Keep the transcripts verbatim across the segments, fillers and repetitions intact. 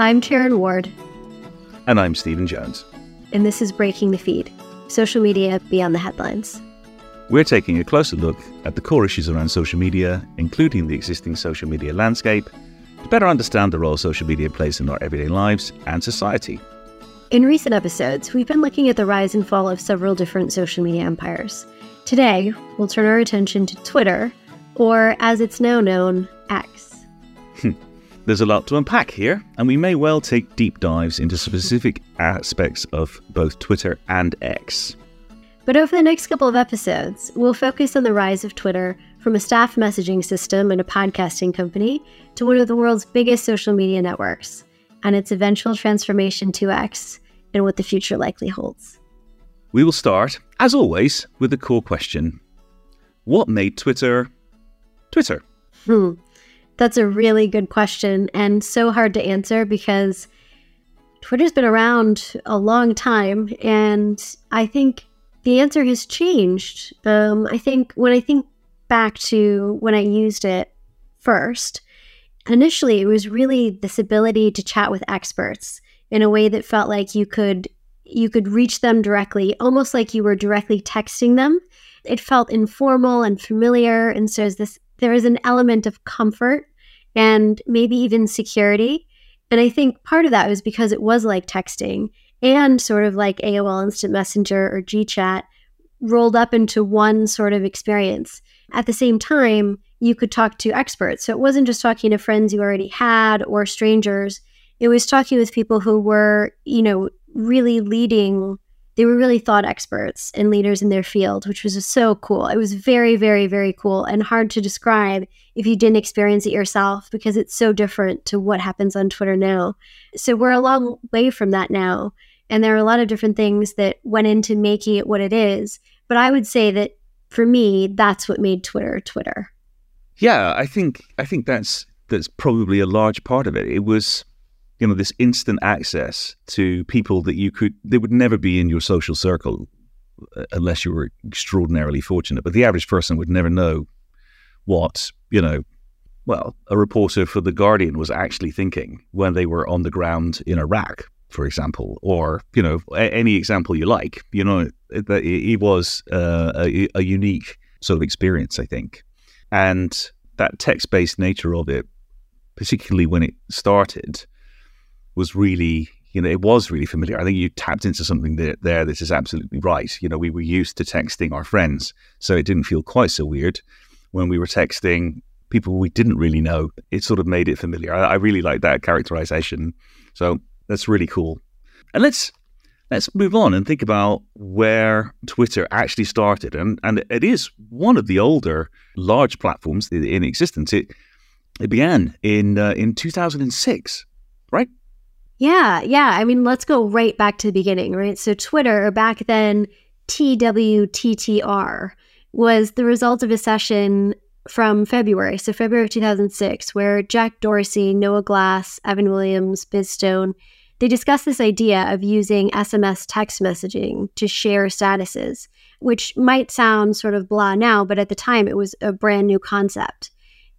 I'm Taryn Ward. And I'm Stephen Jones. And this is Breaking the Feed, social media beyond the headlines. We're taking a closer look at the core issues around social media, including the existing social media landscape, to better understand the role social media plays in our everyday lives and society. In recent episodes, we've been looking at the rise and fall of several different social media empires. Today, we'll turn our attention to Twitter, or as it's now known, X. There's a lot to unpack here, and we may well take deep dives into specific aspects of both Twitter and X. But over the next couple of episodes, we'll focus on the rise of Twitter from a staff messaging system and a podcasting company to one of the world's biggest social media networks, and its eventual transformation to X, and what the future likely holds. We will start, as always, with the core question. What made Twitter, Twitter? Hmm. That's a really good question, and so hard to answer because Twitter's been around a long time, and I think the answer has changed. Um, I think when I think back to when I used it first, initially, it was really this ability to chat with experts in a way that felt like you could you could reach them directly, almost like you were directly texting them. It felt informal and familiar, and so this, there is an element of comfort and maybe even security. And I think part of that was because it was like texting and sort of like A O L Instant Messenger or G Chat rolled up into one sort of experience. At the same time, you could talk to experts. So it wasn't just talking to friends you already had or strangers. It was talking with people who were, you know, really leading. They were really thought experts and leaders in their field, which was so cool. It was very, very, very cool and hard to describe if you didn't experience it yourself because it's so different to what happens on Twitter now. So we're a long way from that now. And there are a lot of different things that went into making it what it is. But I would say that for me, that's what made Twitter Twitter. Yeah, I think I think that's that's probably a large part of it. It was, you know, this instant access to people that you could, they would never be in your social circle unless you were extraordinarily fortunate. But the average person would never know what, you know, well, a reporter for The Guardian was actually thinking when they were on the ground in Iraq, for example, or, you know, a, any example you like. You know, it, it, it was uh, a, a unique sort of experience, I think. And that text-based nature of it, particularly when it started, was really, you know, it was really familiar. I think you tapped into something that, there that is absolutely right. You know, we were used to texting our friends, so it didn't feel quite so weird when we were texting people we didn't really know. It sort of made it familiar. I, I really like that characterization. So that's really cool. And let's Let's move on and think about where Twitter actually started. And, and it is one of the older large platforms in existence. It it began in uh, in two thousand six, right? Yeah, yeah. I mean, let's go right back to the beginning, right? So Twitter, back then, T W T T R, was the result of a session from February. So February of two thousand six, where Jack Dorsey, Noah Glass, Evan Williams, Biz Stone, they discussed this idea of using S M S text messaging to share statuses, which might sound sort of blah now, but at the time it was a brand new concept.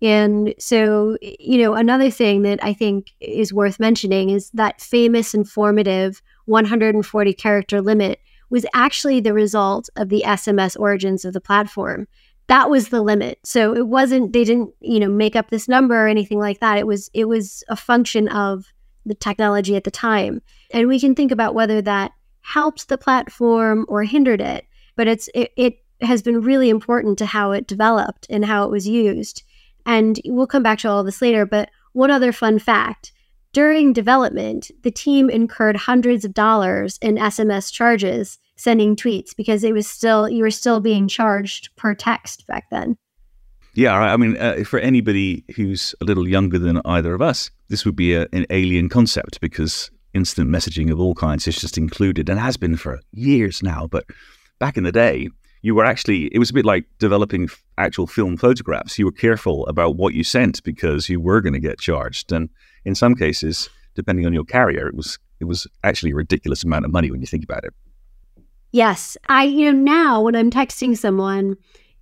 And so, you know, another thing that I think is worth mentioning is that famous informative one hundred forty character limit was actually the result of the S M S origins of the platform. That was the limit. So it wasn't, they didn't, you know, make up this number or anything like that. It was, it was a function of the technology at the time. And we can think about whether that helped the platform or hindered it, but it's it, it has been really important to how it developed and how it was used. And we'll come back to all of this later, but one other fun fact, during development, the team incurred hundreds of dollars in S M S charges sending tweets because it was still, you were still being charged per text back then. Yeah, I mean, uh, for anybody who's a little younger than either of us, this would be a, an alien concept because instant messaging of all kinds is just included and has been for years now. But back in the day, you were actually, it was a bit like developing f- actual film photographs. You were careful about what you sent because you were going to get charged. And in some cases, depending on your carrier, it was it was actually a ridiculous amount of money when you think about it. Yes. I, you know, now when I'm texting someone,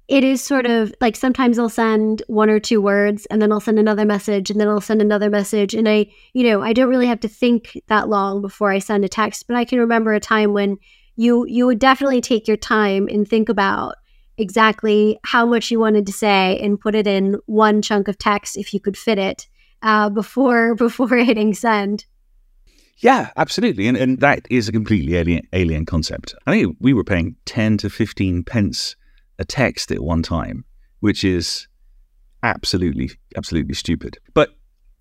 it is sort of like sometimes I'll send one or two words and then I'll send another message and then I'll send another message. And I, you know, I don't really have to think that long before I send a text, but I can remember a time when you, you would definitely take your time and think about exactly how much you wanted to say and put it in one chunk of text if you could fit it uh, before, before hitting send. Yeah, absolutely. And, and that is a completely alien, alien concept. I think we were paying ten to fifteen pence a text at one time, which is absolutely, absolutely stupid. But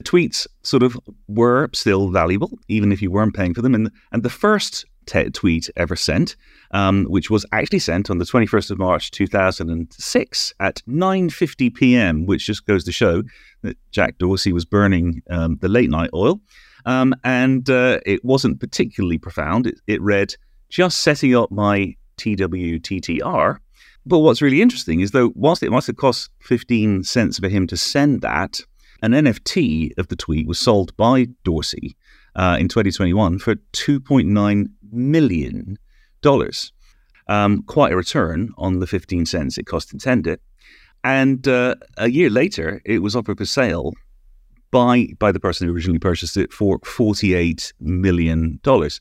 tweets sort of were still valuable, even if you weren't paying for them. And, and the first te- tweet ever sent, um, which was actually sent on the twenty-first of March, two thousand six at nine fifty p m, which just goes to show that Jack Dorsey was burning um, the late night oil. Um, and uh, it wasn't particularly profound. It, it read, "Just setting up my T W T T R. But what's really interesting is, though, whilst it must have cost fifteen cents for him to send that, an N F T of the tweet was sold by Dorsey uh, in twenty twenty-one for two point nine million dollars. Um, quite a return on the fifteen cents it cost to send it. And uh, a year later, it was offered for sale by by the person who originally purchased it for forty-eight million dollars.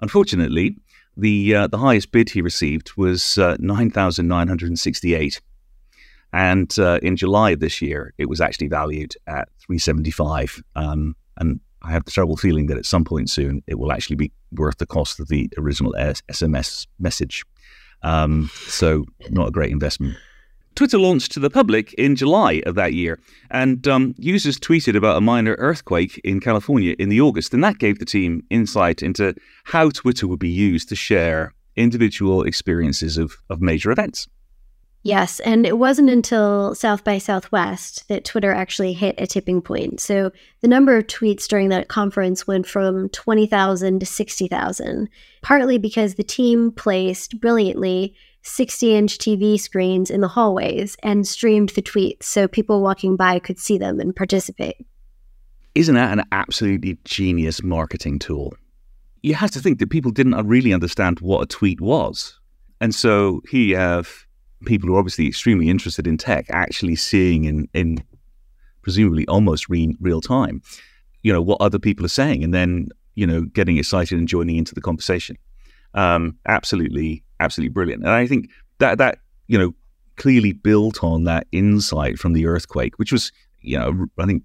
Unfortunately, the uh, the highest bid he received was uh, nine thousand nine hundred sixty-eight dollars. And uh, in July of this year, it was actually valued at three hundred seventy-five dollars. Um, and I have the trouble feeling that at some point soon, it will actually be worth the cost of the original S M S message. Um, so not a great investment. Twitter launched to the public in July of that year, and um, users tweeted about a minor earthquake in California in the August, and that gave the team insight into how Twitter would be used to share individual experiences of, of major events. Yes, and it wasn't until South by Southwest that Twitter actually hit a tipping point. So the number of tweets during that conference went from twenty thousand to sixty thousand, partly because the team placed brilliantly sixty-inch T V screens in the hallways and streamed the tweets so people walking by could see them and participate. Isn't that an absolutely genius marketing tool? You have to think that people didn't really understand what a tweet was. And so here you have people who are obviously extremely interested in tech actually seeing in, in presumably almost re- real time, you know, what other people are saying and then, you know, getting excited and joining into the conversation. Um, absolutely, absolutely brilliant. And I think that, that, you know, clearly built on that insight from the earthquake, which was, you know, I think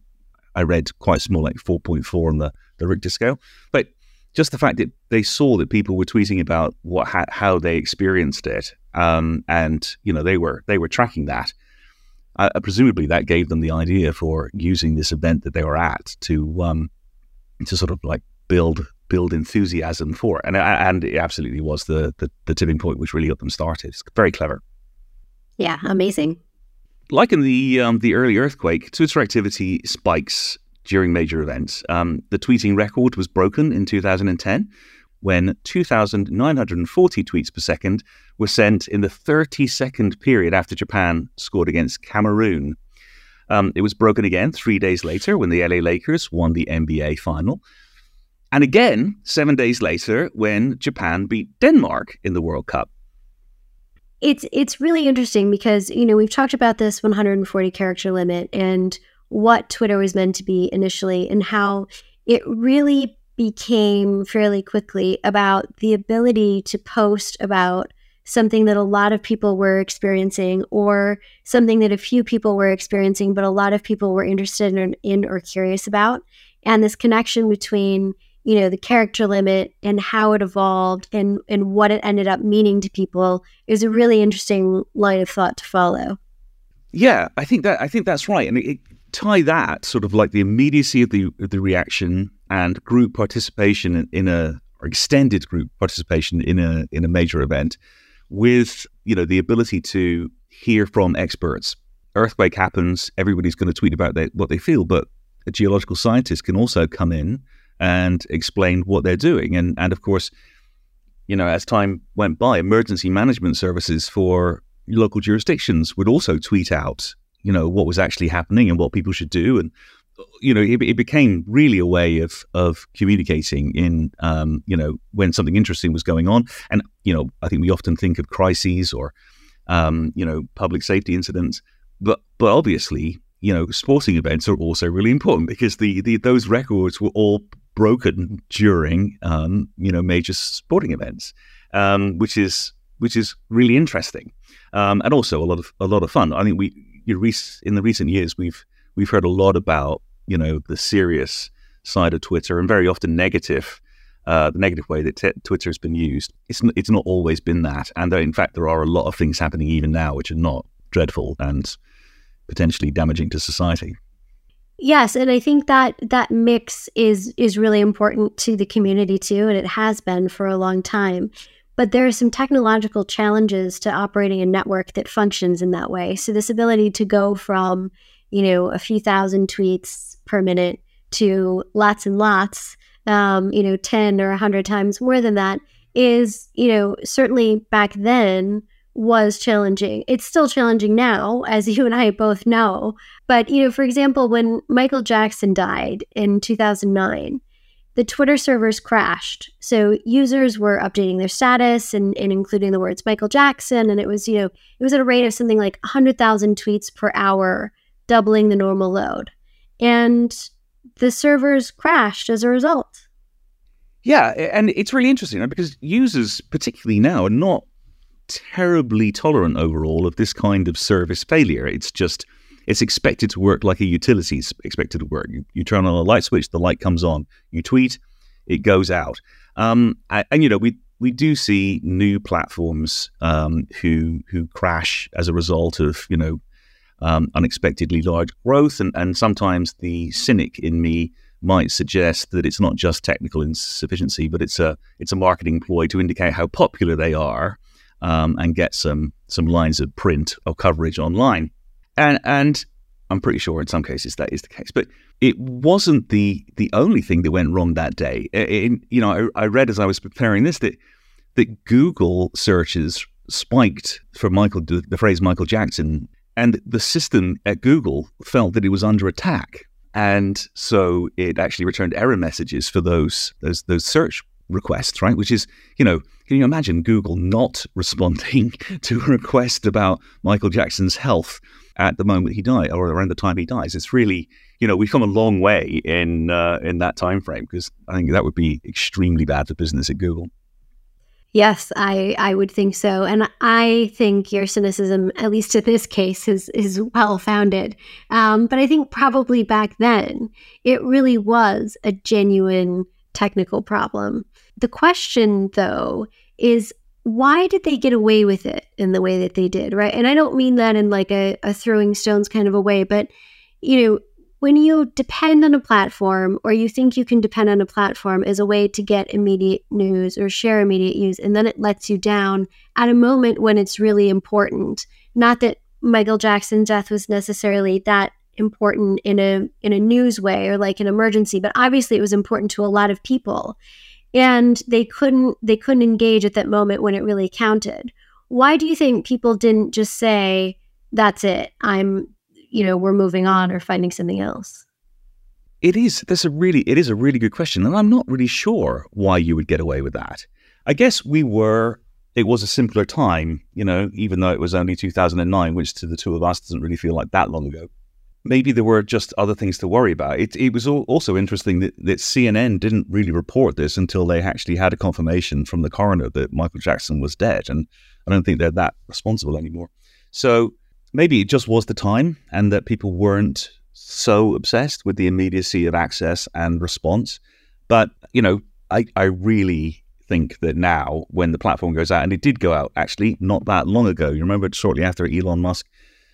I read quite small, like four point four on the, the Richter scale. But just the fact that they saw that people were tweeting about what ha- how they experienced it, um, and, you know, they were they were tracking that. Uh, presumably that gave them the idea for using this event that they were at to um, to sort of like build build enthusiasm for it. And, and it absolutely was the, the, the tipping point which really got them started. It's very clever. Yeah, amazing. Like in the um, the early earthquake, Twitter activity spikes during major events. Um, the tweeting record was broken in two thousand ten when two thousand nine hundred forty tweets per second were sent in the thirty-second period after Japan scored against Cameroon. Um, it was broken again three days later when the L A Lakers won the N B A final. And again, seven days later, when Japan beat Denmark in the World Cup. It's it's really interesting because, you know, we've talked about this one hundred forty character limit and what Twitter was meant to be initially and how it really became fairly quickly about the ability to post about something that a lot of people were experiencing or something that a few people were experiencing, but a lot of people were interested in, in or curious about. And this connection between, you know, the character limit and how it evolved and, and what it ended up meaning to people is a really interesting line of thought to follow. Yeah, I think that I think that's right. And it, it, tie that sort of like the immediacy of the of the reaction and group participation in, in a or extended group participation in a in a major event with, you know, the ability to hear from experts. Earthquake happens, everybody's going to tweet about they, what they feel, but a geological scientist can also come in and explain what they're doing. And, and of course, you know, as time went by, emergency management services for local jurisdictions would also tweet out, you know, what was actually happening and what people should do. And, you know, it, it became really a way of, of communicating in, um, you know, when something interesting was going on. And, you know, I think we often think of crises or um, you know, public safety incidents. But but obviously, you know, sporting events are also really important, because the, the those records were all broken during um, you know, major sporting events, um, which is which is really interesting, um, and also a lot of a lot of fun. I think we in the recent years we've we've heard a lot about, you know, the serious side of Twitter, and very often negative, uh, the negative way that t Twitter has been used. It's n it's not always been that, and in fact there are a lot of things happening even now which are not dreadful and potentially damaging to society. Yes, and I think that that mix is is really important to the community too, and it has been for a long time. But there are some technological challenges to operating a network that functions in that way. So this ability to go from, you know, a few thousand tweets per minute to lots and lots, um, you know, ten or a hundred times more than that is, you know, certainly back then was challenging. It's still challenging now, as you and I both know. But, you know, for example, when Michael Jackson died in two thousand nine, the Twitter servers crashed. So users were updating their status and, and including the words Michael Jackson. And it was, you know, it was at a rate of something like one hundred thousand tweets per hour, doubling the normal load. And the servers crashed as a result. Yeah, and it's really interesting, right? Because users, particularly now, are not terribly tolerant overall of this kind of service failure. It's just, it's expected to work like a utility's expected to work. You, you turn on a light switch, the light comes on. You tweet, it goes out. Um, and, and, you know, we we do see new platforms um, who who crash as a result of, you know, um, unexpectedly large growth. And, and sometimes the cynic in me might suggest that it's not just technical insufficiency, but it's a, it's a marketing ploy to indicate how popular they are. Um, and get some some lines of print or coverage online, and and I'm pretty sure in some cases that is the case. But it wasn't the the only thing that went wrong that day. It, it, you know, I, I read as I was preparing this that that Google searches spiked for Michael the phrase Michael Jackson, and the system at Google felt that it was under attack, and so it actually returned error messages for those those those search requests, right? Which is, you know, can you imagine Google not responding to a request about Michael Jackson's health at the moment he died, or around the time he dies? It's really, you know, we've come a long way in uh, in that time frame, because I think that would be extremely bad for business at Google. Yes, I I would think so, and I think your cynicism, at least in this case, is is well founded. Um, but I think probably back then it really was a genuine technical problem. The question, though, is why did they get away with it in the way that they did, right? And I don't mean that in like a, a throwing stones kind of a way, but, you know, when you depend on a platform, or you think you can depend on a platform as a way to get immediate news or share immediate news, and then it lets you down at a moment when it's really important. Not that Michael Jackson's death was necessarily that important in a in a news way or like an emergency, but obviously it was important to a lot of people, and they couldn't they couldn't engage at that moment when it really counted. Why do you think people didn't just say, that's it, I'm, you know, we're moving on, or finding something else? It is that's a really it is a really good question, and I'm not really sure why you would get away with that. I guess we were it was a simpler time, you know, even though it was only two thousand nine, which to the two of us doesn't really feel like that long ago. Maybe there were just other things to worry about. It, it was also interesting that, that C N N didn't really report this until they actually had a confirmation from the coroner that Michael Jackson was dead, and I don't think they're that responsible anymore. So maybe it just was the time, and that people weren't so obsessed with the immediacy of access and response. But, you know, I, I really think that now, when the platform goes out, and it did go out actually not that long ago. You remember shortly after Elon Musk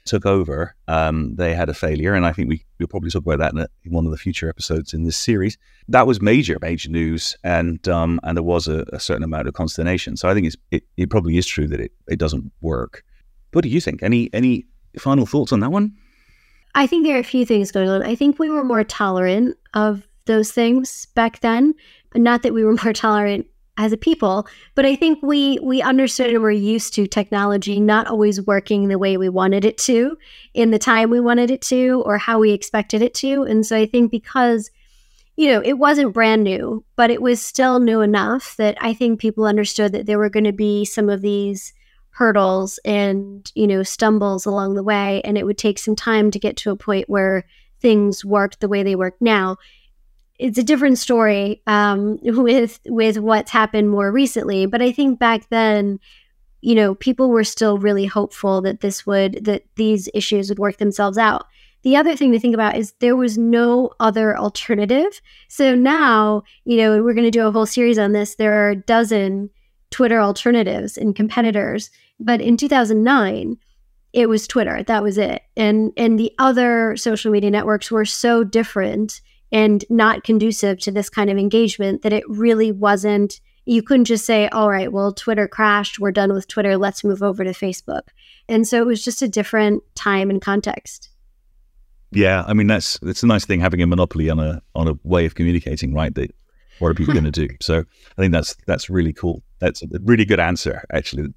took over, um, they had a failure, and I think we, we'll probably talk about that in, a, in one of the future episodes in this series. That was major, major news, and um, and there was a, a certain amount of consternation. So I think it's, it, it probably is true that it, it doesn't work. What do you think? Any any final thoughts on that one? I think there are a few things going on. I think we were more tolerant of those things back then. Not that we were more tolerant as a people, but I think we we understood and were used to technology not always working the way we wanted it to, in the time we wanted it to, or how we expected it to. And so I think because, you know, it wasn't brand new, but it was still new enough that I think people understood that there were going to be some of these hurdles and, you know, stumbles along the way, and it would take some time to get to a point where things worked the way they work now. It's a different story um, with with what's happened more recently. But I think back then, you know, people were still really hopeful that this would, that these issues would work themselves out. The other thing to think about is there was no other alternative. So now, you know, we're going to do a whole series on this. There are a dozen Twitter alternatives and competitors. But in two thousand nine, it was Twitter. That was it. And and the other social media networks were so different and not conducive to this kind of engagement that it really wasn't, you couldn't just say, all right, well, Twitter crashed, we're done with Twitter, let's move over to Facebook. And so it was just a different time and context. Yeah, I mean, that's it's a nice thing having a monopoly on a on a way of communicating, right? That what are people going to do? So I think that's that's really cool. That's a really good answer, actually.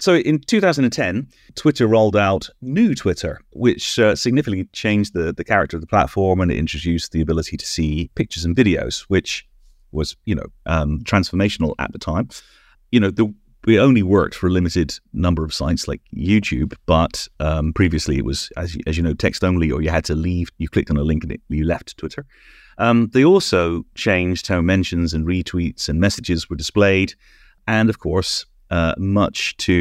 So in two thousand ten, Twitter rolled out new Twitter, which uh, significantly changed the, the character of the platform, and it introduced the ability to see pictures and videos, which was, you know, um, transformational at the time. You know, the, it only worked for a limited number of sites like YouTube, but um, previously it was, as, as you know, text only, or you had to leave, you clicked on a link and it, you left Twitter. Um, they also changed how mentions and retweets and messages were displayed, and of course, Uh, much to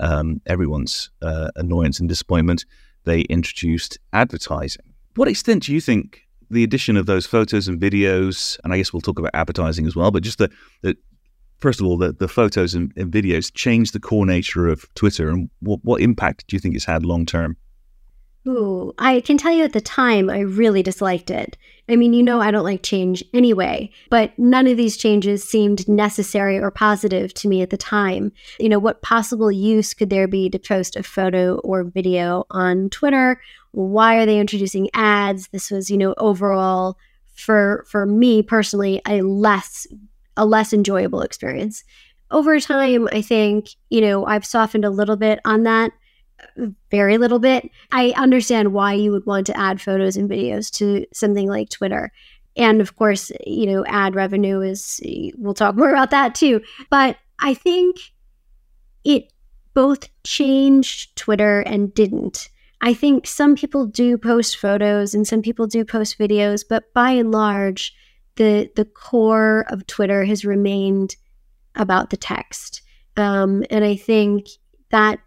um, everyone's uh, annoyance and disappointment, they introduced advertising. What extent do you think the addition of those photos and videos, and I guess we'll talk about advertising as well, but just the, the first of all, the, the photos and, and videos changed the core nature of Twitter, and what, what impact do you think it's had long term? Ooh, I can tell you at the time, I really disliked it. I mean, you know, I don't like change anyway, but none of these changes seemed necessary or positive to me at the time. You know, what possible use could there be to post a photo or video on Twitter? Why are they introducing ads? This was, you know, overall for for me personally, a less a less enjoyable experience. Over time, I think, you know, I've softened a little bit on that. Very little bit. I understand why you would want to add photos and videos to something like Twitter. And of course, you know, ad revenue is, we'll talk more about that too. But I think it both changed Twitter and didn't. I think some people do post photos and some people do post videos, but by and large, the, the core of Twitter has remained about the text. Um, and I think that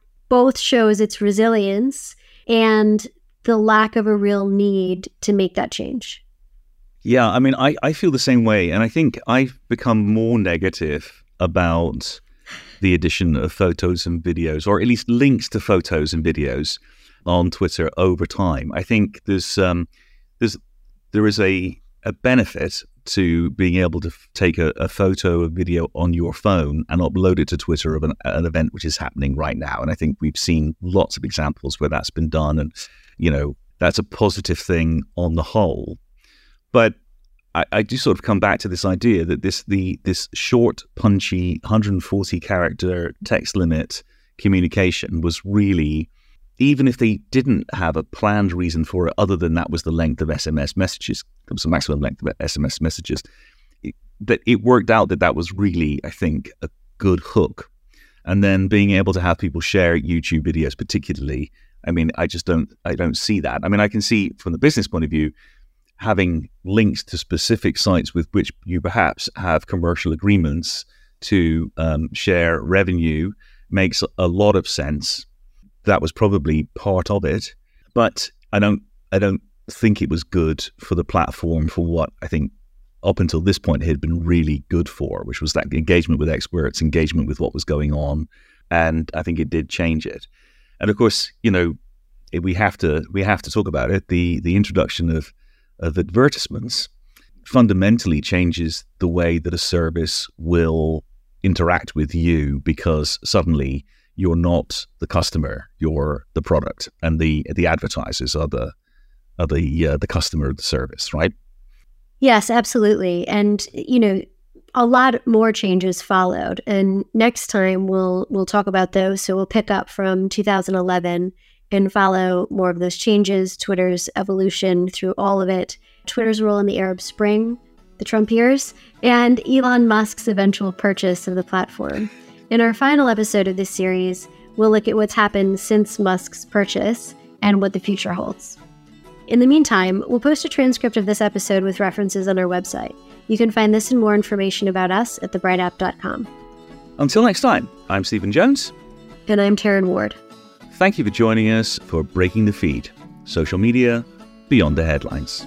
both shows its resilience and the lack of a real need to make that change. Yeah, I mean, I, I feel the same way. And I think I've become more negative about the addition of photos and videos, or at least links to photos and videos on Twitter over time. I think there's um, there's there is a, a benefit to being able to f- take a, a photo, a video on your phone and upload it to Twitter of an, an event which is happening right now. And I think we've seen lots of examples where that's been done. And, you know, that's a positive thing on the whole. But I, I do sort of come back to this idea that this the this short, punchy, one hundred forty character text limit communication was really, even if they didn't have a planned reason for it, other than that was the length of S M S messages, that was the maximum length of S M S messages, it, that it worked out that that was really, I think, a good hook. And then being able to have people share YouTube videos, particularly, I mean, I just don't, I don't see that. I mean, I can see from the business point of view, having links to specific sites with which you perhaps have commercial agreements to um, share revenue makes a lot of sense. That was probably part of it, but I don't I don't think it was good for the platform for what I think up until this point it had been really good for, which was that engagement with experts, engagement with what was going on, and I think it did change it. And of course, you know, it, we have to we have to talk about it. The the introduction of of advertisements fundamentally changes the way that a service will interact with you, because suddenly you're not the customer, you're the product, and the the advertisers are the are the uh, the customer of the service, right? Yes, absolutely. And you know, a lot more changes followed, and next time we'll we'll talk about those. So we'll pick up from two thousand eleven and follow more of those changes, Twitter's evolution through all of it, Twitter's role in the Arab Spring, the Trump years, and Elon Musk's eventual purchase of the platform. In our final episode of this series, we'll look at what's happened since Musk's purchase and what the future holds. In the meantime, we'll post a transcript of this episode with references on our website. You can find this and more information about us at the bright app dot com. Until next time, I'm Stephen Jones. And I'm Taryn Ward. Thank you for joining us for Breaking the Feed, social media beyond the headlines.